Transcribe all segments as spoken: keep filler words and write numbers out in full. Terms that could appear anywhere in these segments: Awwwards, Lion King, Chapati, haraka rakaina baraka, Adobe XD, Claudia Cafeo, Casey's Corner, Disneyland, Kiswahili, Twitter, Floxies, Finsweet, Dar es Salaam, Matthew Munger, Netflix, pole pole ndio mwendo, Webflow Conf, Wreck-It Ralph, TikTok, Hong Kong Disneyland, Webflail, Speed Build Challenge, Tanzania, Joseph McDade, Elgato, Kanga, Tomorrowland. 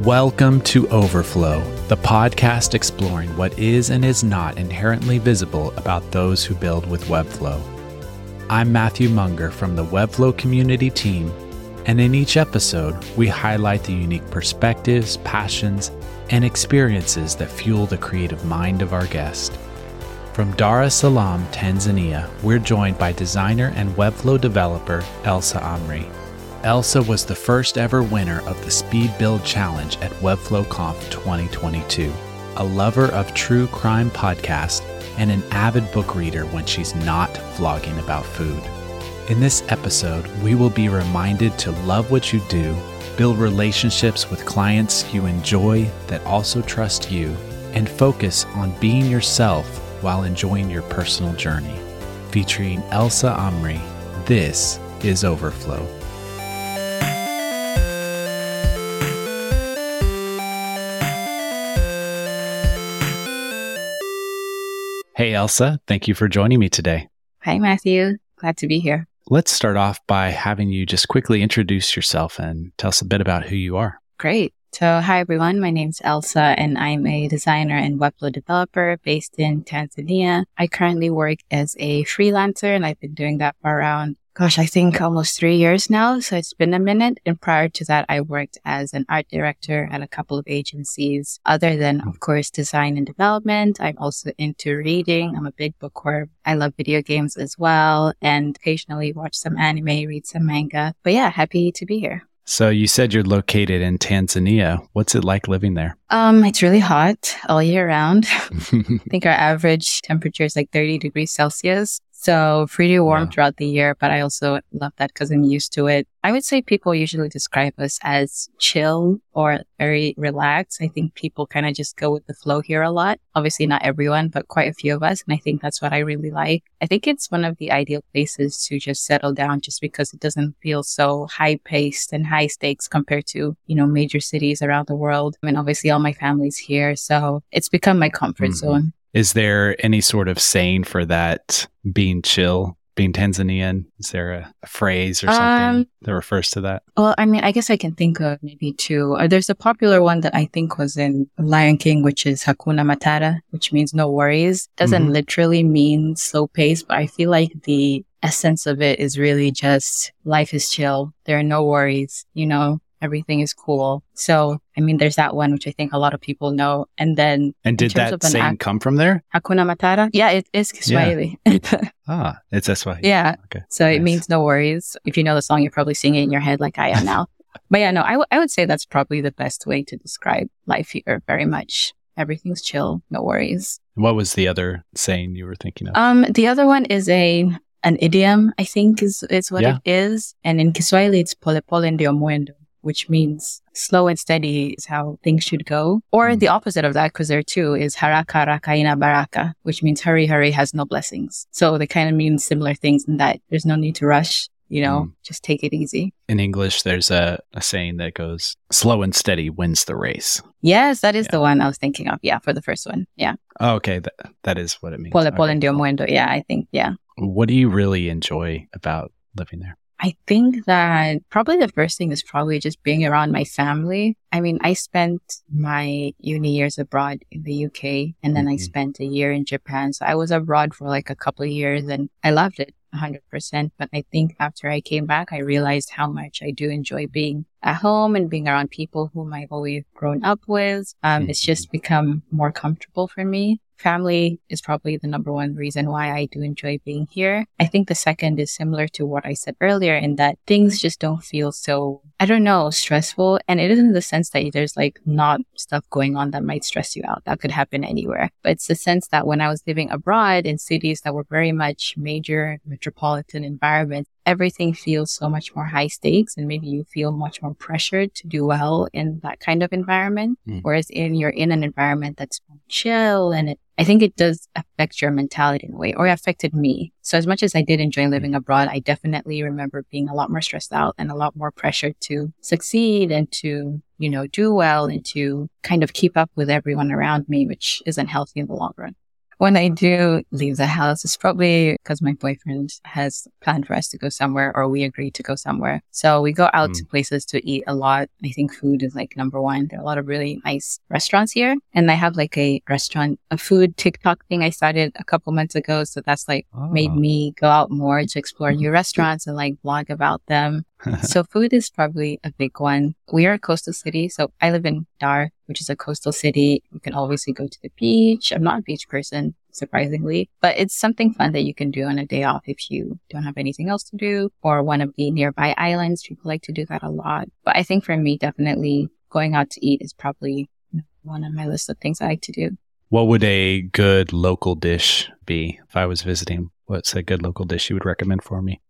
Welcome to Overflow, the podcast exploring what is and is not inherently visible about those who build with Webflow. I'm Matthew Munger from the Webflow Community Team, and in each episode, we highlight the unique perspectives, passions, and experiences that fuel the creative mind of our guest. From Dar es Salaam, Tanzania, we're joined by designer and Webflow developer Elsa Amri. Elsa was the first ever winner of the Speed Build Challenge at Webflow Conf twenty twenty-two, a lover of true crime podcasts and an avid book reader when she's not vlogging about food. In this episode, we will be reminded to love what you do, build relationships with clients you enjoy that also trust you, and focus on being yourself while enjoying your personal journey. Featuring Elsa Amri, this is Overflow. Hey, Elsa, thank you for joining me today. Hi, Matthew. Glad to be here. Let's start off by having you just quickly introduce yourself and tell us a bit about who you are. Great. So hi, everyone. My name's Elsa, and I'm a designer and Webflow developer based in Tanzania. I currently work as a freelancer, and I've been doing that for around, gosh, I think almost three years now. So it's been a minute. And prior to that, I worked as an art director at a couple of agencies. Other than, of course, design and development, I'm also into reading. I'm a big bookworm. I love video games as well, and occasionally watch some anime, read some manga. But yeah, happy to be here. So you said you're located in Tanzania. What's it like living there? Um, it's really hot all year round. I think our average temperature is like thirty degrees Celsius. So pretty warm, yeah, throughout the year, but I also love that because I'm used to it. I would say people usually describe us as chill or very relaxed. I think people kind of just go with the flow here a lot. Obviously not everyone, but quite a few of us. And I think that's what I really like. I think it's one of the ideal places to just settle down just because it doesn't feel so high paced and high stakes compared to, you know, major cities around the world. I mean, obviously all my family's here, so it's become my comfort mm-hmm. zone. Is there any sort of saying for that, being chill, being Tanzanian? Is there a, a phrase or something um, that refers to that? Well, I mean, I guess I can think of maybe two. There's a popular one that I think was in Lion King, which is Hakuna Matata, which means no worries. Doesn't mm-hmm. literally mean slow pace, but I feel like the essence of it is really just life is chill. There are no worries, you know. Everything is cool. So, I mean, there's that one, which I think a lot of people know. And then... And did that saying act- come from there? Hakuna Matata? Yeah, it is Kiswahili. Yeah. ah, it's Kiswahili. Yeah. Okay. So nice. It means no worries. If you know the song, you're probably singing it in your head like I am now. But yeah, no, I, w- I would say that's probably the best way to describe life here very much. Everything's chill. No worries. What was the other saying you were thinking of? Um, the other one is a... an idiom, I think is, is what yeah. it is. And in Kiswahili, it's pole pole ndio mwendo, which means slow and steady is how things should go. Or mm. the opposite of that, because there too, is haraka rakaina baraka, which means hurry, hurry has no blessings. So they kind of mean similar things in that there's no need to rush, you know, mm. just take it easy. In English, there's a, a saying that goes, slow and steady wins the race. Yes, that is yeah. the one I was thinking of. Yeah, for the first one. Yeah. Oh, okay. Th- that is what it means. Pole pole ndio mwendo. Yeah, I think. Yeah. What do you really enjoy about living there? I think that probably the first thing is probably just being around my family. I mean, I spent my uni years abroad in the U K, and then mm-hmm. I spent a year in Japan. So I was abroad for like a couple of years, and I loved it one hundred percent. But I think after I came back, I realized how much I do enjoy being at home and being around people whom I've always grown up with. Um, mm-hmm. It's just become more comfortable for me. Family is probably the number one reason why I do enjoy being here. I think the second is similar to what I said earlier in that things just don't feel so, I don't know, stressful. And it isn't the sense that there's like not stuff going on that might stress you out. That could happen anywhere. But it's the sense that when I was living abroad in cities that were very much major metropolitan environments, everything feels so much more high stakes, and maybe you feel much more pressured to do well in that kind of environment. Mm. Whereas in you're in an environment that's chill, and it, I think it does affect your mentality in a way, or it affected me. So as much as I did enjoy living abroad, I definitely remember being a lot more stressed out and a lot more pressured to succeed and to, you know, do well and to kind of keep up with everyone around me, which isn't healthy in the long run. When I do leave the house, it's probably because my boyfriend has planned for us to go somewhere, or we agreed to go somewhere. So we go out mm. to places to eat a lot. I think food is like number one. There are a lot of really nice restaurants here. And I have like a restaurant, a food TikTok thing I started a couple months ago. So that's like oh. made me go out more to explore mm. new restaurants and like blog about them. So food is probably a big one. We are a coastal city. So I live in Dar, which is a coastal city. You can obviously go to the beach. I'm not a beach person, surprisingly, but it's something fun that you can do on a day off if you don't have anything else to do or want to be nearby islands. People like to do that a lot. But I think for me, definitely going out to eat is probably one on my list of things I like to do. What would a good local dish be if I was visiting? What's a good local dish you would recommend for me?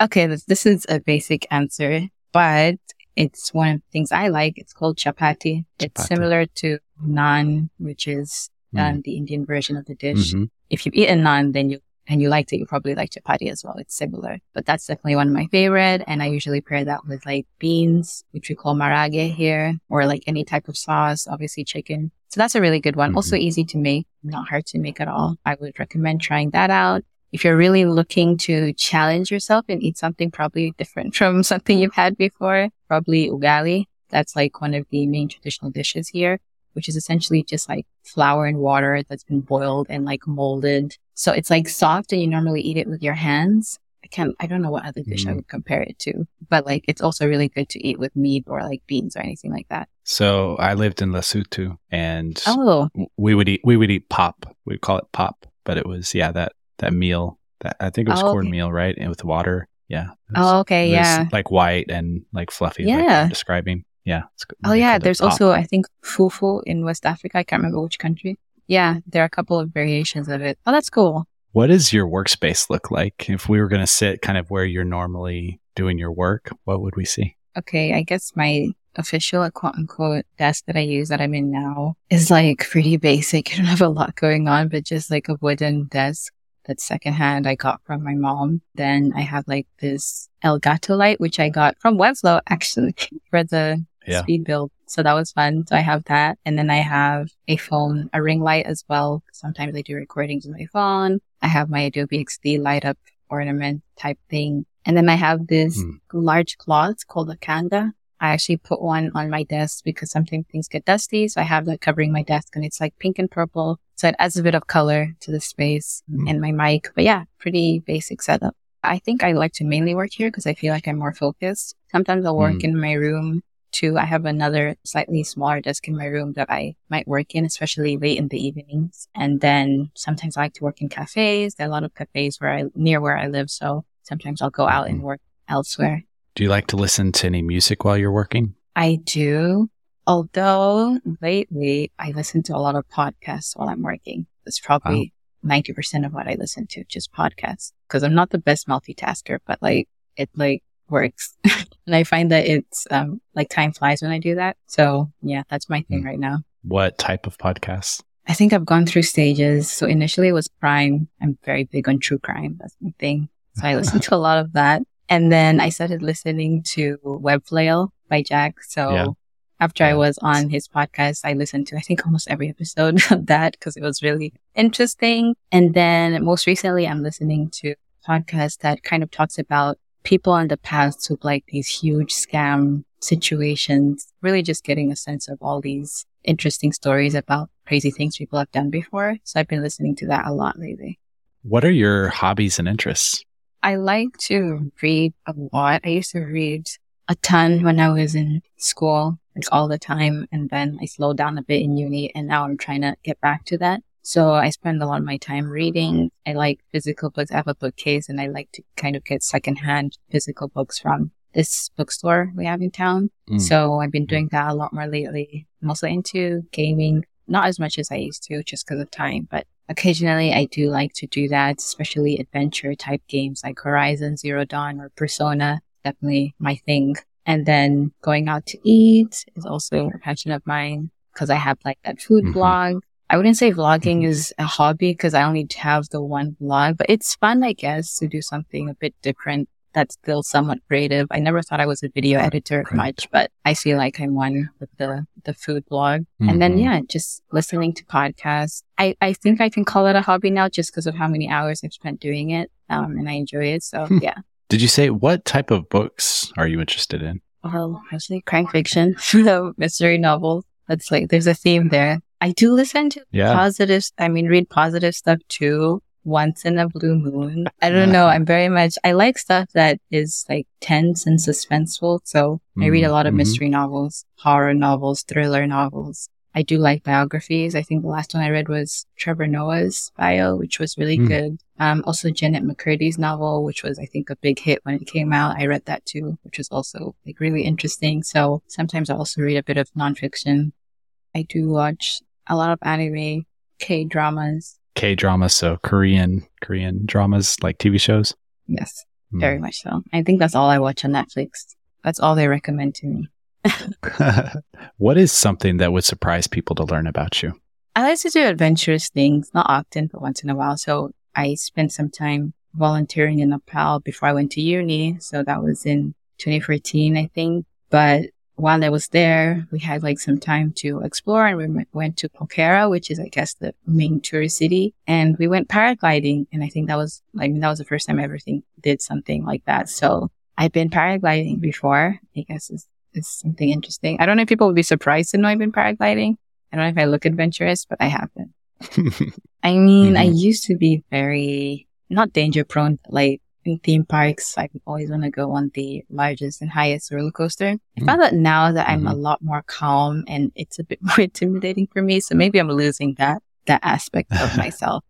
Okay, this, this is a basic answer, but it's one of the things I like. It's called chapati. chapati. It's similar to naan, which is um, mm. the Indian version of the dish. Mm-hmm. If you've eaten naan, then you and you liked it, you probably like chapati as well. It's similar, but that's definitely one of my favorite. And I usually pair that with like beans, which we call marage here, or like any type of sauce, obviously chicken. So that's a really good one. Mm-hmm. Also easy to make, not hard to make at all. I would recommend trying that out. If you're really looking to challenge yourself and eat something probably different from something you've had before, probably ugali. That's like one of the main traditional dishes here, which is essentially just like flour and water that's been boiled and like molded. So it's like soft and you normally eat it with your hands. I can't, I don't know what other dish mm. I would compare it to, but like it's also really good to eat with meat or like beans or anything like that. So I lived in Lesotho and oh. we would eat, we would eat pop. We'd call it pop, but it was, yeah, that. That meal, that I think it was oh, cornmeal, okay. right? And with water. Yeah. Was, oh, okay. Yeah. Like white and like fluffy. Yeah. Like I'm describing. Yeah. It's good. Oh, yeah. There's also, I think, fufu in West Africa. I can't remember which country. Yeah. There are a couple of variations of it. Oh, that's cool. What does your workspace look like? If we were going to sit kind of where you're normally doing your work, what would we see? Okay. I guess my official, quote unquote, desk that I use that I'm in now is like pretty basic. I don't have a lot going on, but just like a wooden desk. That's secondhand I got from my mom. Then I have like this Elgato light, which I got from Webflow actually for the yeah. speed build. So that was fun. So I have that. And then I have a phone, a ring light as well. Sometimes I do recordings with my phone. I have my Adobe X D light up ornament type thing. And then I have this hmm. large cloth called a Kanga. I actually put one on my desk because sometimes things get dusty. So I have that covering my desk and it's like pink and purple. So it adds a bit of color to the space mm. and my mic. But yeah, pretty basic setup. I think I like to mainly work here because I feel like I'm more focused. Sometimes I'll work mm. in my room too. I have another slightly smaller desk in my room that I might work in, especially late in the evenings. And then sometimes I like to work in cafes. There are a lot of cafes where I near where I live. So sometimes I'll go out mm. and work elsewhere. Do you like to listen to any music while you're working? I do. Although lately I listen to a lot of podcasts while I'm working. That's probably wow. ninety percent of what I listen to, just podcasts. Because I'm not the best multitasker, but like it like works. And I find that it's um, like time flies when I do that. So yeah, that's my thing mm. right now. What type of podcasts? I think I've gone through stages. So initially it was crime. I'm very big on true crime. That's my thing. So I listen to a lot of that. And then I started listening to Webflail by Jack. So yeah. after yeah. I was on his podcast, I listened to, I think, almost every episode of that because it was really interesting. And then most recently, I'm listening to a podcast that kind of talks about people in the past who like these huge scam situations, really just getting a sense of all these interesting stories about crazy things people have done before. So I've been listening to that a lot lately. What are your hobbies and interests? I like to read a lot. I used to read a ton when I was in school, like all the time. And then I slowed down a bit in uni and now I'm trying to get back to that. So I spend a lot of my time reading. I like physical books. I have a bookcase and I like to kind of get secondhand physical books from this bookstore we have in town. Mm. So I've been doing that a lot more lately. I'm also into gaming, not as much as I used to just because of time, but occasionally, I do like to do that, especially adventure-type games like Horizon Zero Dawn or Persona. Definitely my thing. And then going out to eat is also a passion of mine because I have like that food mm-hmm. blog. I wouldn't say vlogging mm-hmm. is a hobby because I only have the one blog, but it's fun, I guess, to do something a bit different that's still somewhat creative. I never thought I was a video editor Great. much, but I feel like I won with the, the food blog. Mm-hmm. And then, yeah, just listening to podcasts. I, I think I can call it a hobby now just because of how many hours I've spent doing it. Um, and I enjoy it. So, hmm. yeah. Did you say what type of books are you interested in? Well, actually, crime fiction, so mystery novels. That's like, there's a theme there. I do listen to yeah. positive, I mean, read positive stuff too. Once in a blue moon. I don't yeah. know. I'm very much, I like stuff that is like tense and suspenseful. So mm-hmm. I read a lot of mm-hmm. mystery novels, horror novels, thriller novels. I do like biographies. I think the last one I read was Trevor Noah's bio, which was really mm. good. Um, also Jennette McCurdy's novel, which was, I think, a big hit when it came out. I read that too, which was also like really interesting. So sometimes I also read a bit of nonfiction. I do watch a lot of anime, K-dramas. K-dramas, so Korean Korean dramas, like T V shows? Yes, mm. very much so. I think that's all I watch on Netflix. That's all they recommend to me. What is something that would surprise people to learn about you? I like to do adventurous things, not often, but once in a while. So I spent some time volunteering in Nepal before I went to uni. So that was in twenty fourteen, I think. But while I was there, we had like some time to explore, and we went to Pokera, which is, I guess, the main tourist city. And we went paragliding. And I think that was, I mean, that was the first time I ever think, did something like that. So I've been paragliding before. I guess it's, it's something interesting. I don't know if people would be surprised to know I've been paragliding. I don't know if I look adventurous, but I have been. I mean, mm-hmm. I used to be very, not danger prone, like, in theme parks, I always want to go on the largest and highest roller coaster. I found out now that I'm mm-hmm. a lot more calm, and it's a bit more intimidating for me. So maybe I'm losing that that aspect of myself.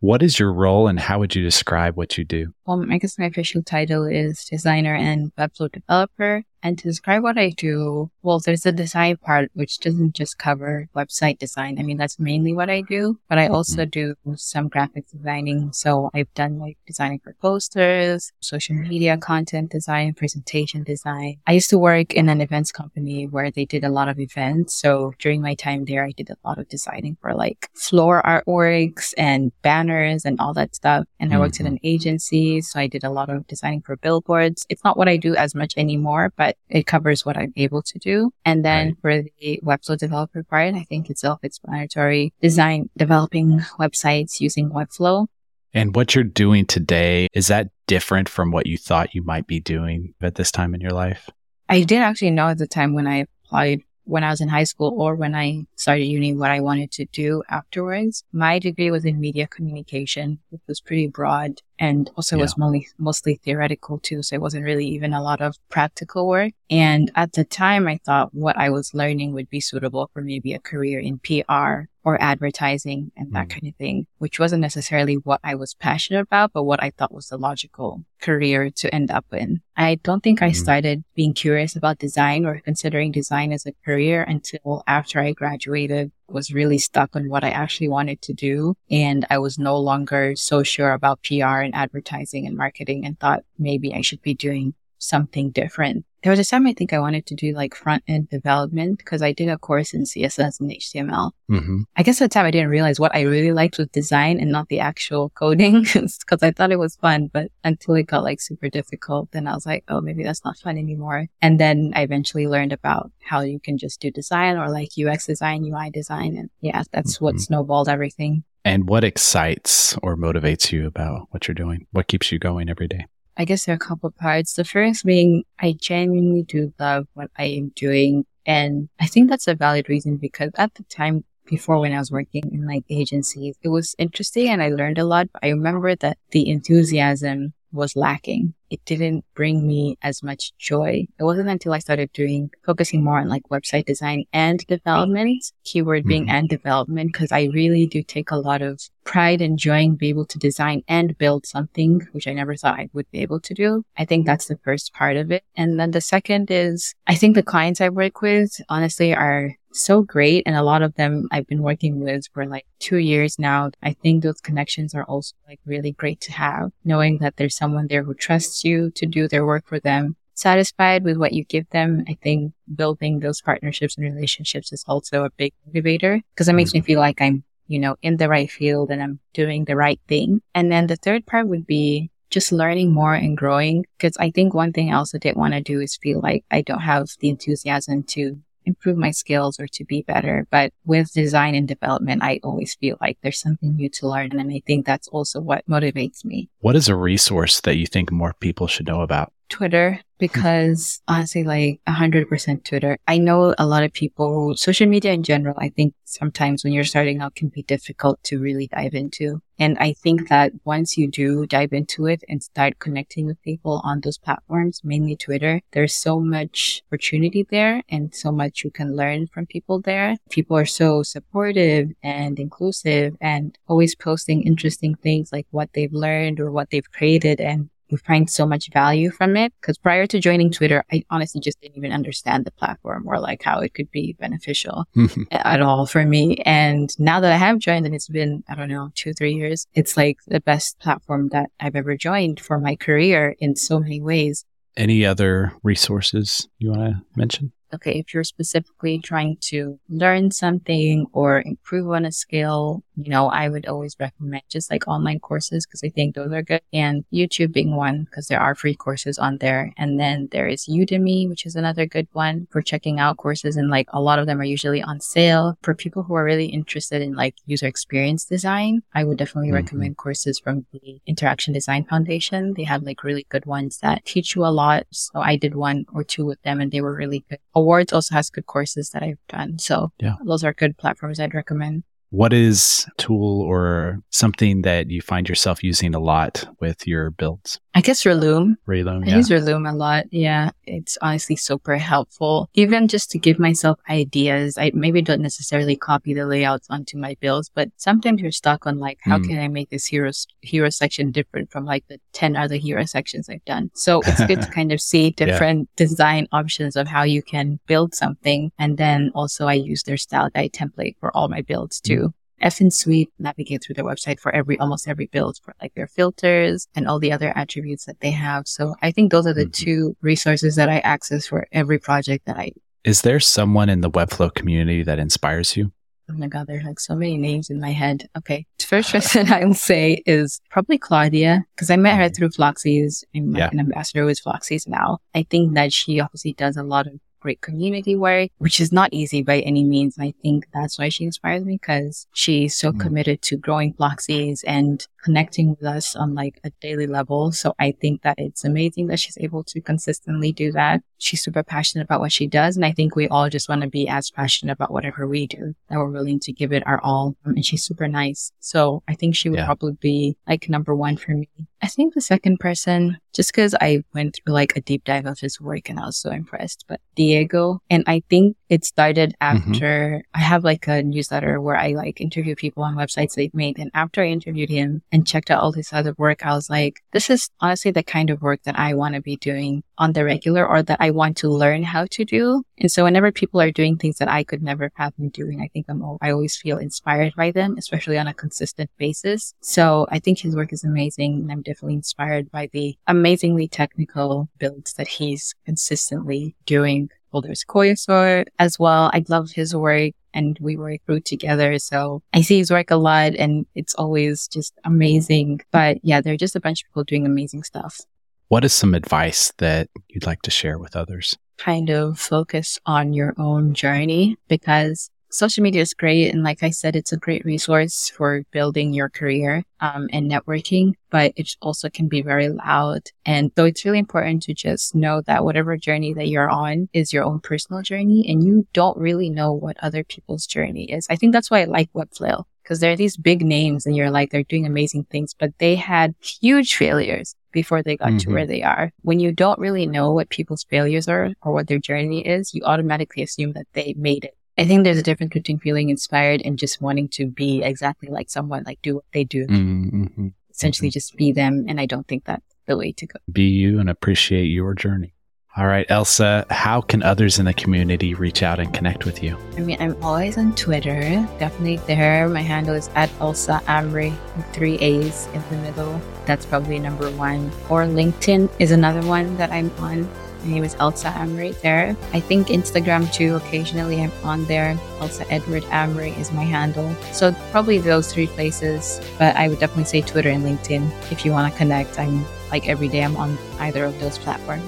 What is your role, and how would you describe what you do? Well, I guess my official title is designer and Webflow developer. And to describe what I do, well, there's the design part, which doesn't just cover website design. I mean, that's mainly what I do, but I also do some graphic designing. So I've done like designing for posters, social media content design, presentation design. I used to work in an events company where they did a lot of events. So during my time there, I did a lot of designing for like floor artworks and banners and all that stuff. And I worked at an agency, so I did a lot of designing for billboards. It's not what I do as much anymore, but it covers what I'm able to do. And then right. for the Webflow developer part, I think it's self-explanatory. Design, developing websites using Webflow. And what you're doing today, is that different from what you thought you might be doing at this time in your life? I didn't actually know at the time when I applied when I was in high school or when I started uni, what I wanted to do afterwards. My degree was in media communication, which was pretty broad and also yeah. was mostly, mostly theoretical too. So it wasn't really even a lot of practical work. And at the time, I thought what I was learning would be suitable for maybe a career in P R or advertising and that mm. kind of thing, which wasn't necessarily what I was passionate about, but what I thought was the logical career to end up in. I don't think I mm. started being curious about design or considering design as a career until after I graduated, was really stuck on what I actually wanted to do. And I was no longer so sure about P R and advertising and marketing, and thought maybe I should be doing something different. There was a time I think I wanted to do like front-end development because I did a course in C S S and H T M L. Mm-hmm. I guess at the time I didn't realize what I really liked was design and not the actual coding, because I thought it was fun. But until it got like super difficult, then I was like, oh, maybe that's not fun anymore. And then I eventually learned about how you can just do design or like U X design, U I design. And yeah, that's mm-hmm. what snowballed everything. And what excites or motivates you about what you're doing? What keeps you going every day? I guess there are a couple of parts. The first being, I genuinely do love what I am doing. And I think that's a valid reason, because at the time before when I was working in like agencies, it was interesting and I learned a lot. But I remember that the enthusiasm was lacking. It didn't bring me as much joy. It wasn't until I started doing, focusing more on like website design and development, keyword being mm-hmm. and development, because I really do take a lot of pride in enjoying being able to design and build something, which I never thought I would be able to do. I think that's the first part of it. And then the second is, I think the clients I work with, honestly, are so great. And a lot of them I've been working with for like two years now. I think those connections are also like really great to have, knowing that there's someone there who trusts you to do their work for them, satisfied with what you give them. I think building those partnerships and relationships is also a big motivator, because it makes me feel like I'm, you know, in the right field and I'm doing the right thing. And then the third part would be just learning more and growing. Because I think one thing I also didn't want to do is feel like I don't have the enthusiasm to improve my skills or to be better. But with design and development, I always feel like there's something new to learn. And I think that's also what motivates me. What is a resource that you think more people should know about? Twitter, because honestly, like one hundred percent Twitter. I know a lot of people, social media in general, I think sometimes when you're starting out can be difficult to really dive into. And I think that once you do dive into it and start connecting with people on those platforms, mainly Twitter, there's so much opportunity there and so much you can learn from people there. People are so supportive and inclusive and always posting interesting things like what they've learned or what they've created, and you find so much value from it. Because prior to joining Twitter, I honestly just didn't even understand the platform or like how it could be beneficial at all for me. And now that I have joined, and it's been, I don't know, two, three years, it's like the best platform that I've ever joined for my career in so many ways. Any other resources you want to mention? Okay, if you're specifically trying to learn something or improve on a skill, you know, I would always recommend just like online courses, because I think those are good. And YouTube being one, because there are free courses on there. And then there is Udemy, which is another good one for checking out courses. And like a lot of them are usually on sale. For people who are really interested in like user experience design, I would definitely mm-hmm. recommend courses from the Interaction Design Foundation. They have like really good ones that teach you a lot. So I did one or two with them and they were really good. Awwwards also has good courses that I've done. So yeah. Those are good platforms I'd recommend. What is a tool or something that you find yourself using a lot with your builds? I guess Relume. Relume, yeah. I use Relume a lot. Yeah. It's honestly super helpful. Even just to give myself ideas. I maybe don't necessarily copy the layouts onto my builds, but sometimes you're stuck on like, how mm. can I make this hero, hero section different from like the ten other hero sections I've done? So it's good to kind of see different yeah. design options of how you can build something. And then also I use their style guide template for all my builds too. Mm. Finsweet, navigate through their website for every almost every build for like their filters and all the other attributes that they have. So I think those are the mm-hmm. two resources that I access for every project that I do. Is there someone in the Webflow community that inspires you? Oh my God, there are like so many names in my head. Okay. The first person I'll say is probably Claudia, because I met her through Floxies. I'm like yeah. an ambassador with Floxies now. I think that she obviously does a lot of great community work, which is not easy by any means. And I think that's why she inspires me, because she's so mm. committed to growing Floxies and connecting with us on like a daily level. So I think that it's amazing that she's able to consistently do that. She's super passionate about what she does. And I think we all just want to be as passionate about whatever we do, that we're willing to give it our all. And she's super nice. So I think she would yeah. probably be like number one for me. I think the second person, just because I went through like a deep dive of his work and I was so impressed, but Diego. And I think it started after mm-hmm. I have like a newsletter where I like interview people on websites they've made. And after I interviewed him and checked out all his other work, I was like, this is honestly the kind of work that I want to be doing on the regular, or that I want to learn how to do. And so whenever people are doing things that I could never have been doing, I think I'm all, I always feel inspired by them, especially on a consistent basis. So I think his work is amazing. And I'm definitely inspired by the amazingly technical builds that he's consistently doing. Well, there's Koyosor as well. I love his work. And we work through together. So I see his work a lot and it's always just amazing. But yeah, there are just a bunch of people doing amazing stuff. What is some advice that you'd like to share with others? Kind of focus on your own journey, because social media is great. And like I said, it's a great resource for building your career um, and networking, but it also can be very loud. And so it's really important to just know that whatever journey that you're on is your own personal journey, and you don't really know what other people's journey is. I think that's why I like Webflail, because there are these big names and you're like, they're doing amazing things, but they had huge failures before they got mm-hmm. to where they are. When you don't really know what people's failures are or what their journey is, you automatically assume that they made it. I think there's a difference between feeling inspired and just wanting to be exactly like someone, like do what they do, mm-hmm. essentially mm-hmm. just be them. And I don't think that's the way to go. Be you and appreciate your journey. All right, Elsa, how can others in the community reach out and connect with you? I mean, I'm always on Twitter, definitely there. My handle is at Elsa Amri, with three A's in the middle. That's probably number one. Or LinkedIn is another one that I'm on. My name is Elsa Amri there. I think Instagram too. Occasionally I'm on there. Elsa Edward Amri is my handle. So probably those three places, but I would definitely say Twitter and LinkedIn if you want to connect. I'm like every day I'm on either of those platforms.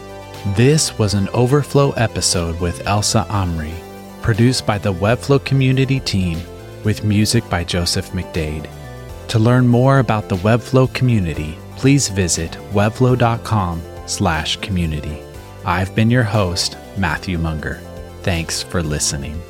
This was an Overflow episode with Elsa Amri, produced by the Webflow Community Team with music by Joseph McDade. To learn more about the Webflow community, please visit webflow dot com slash community. I've been your host, Matthew Munger. Thanks for listening.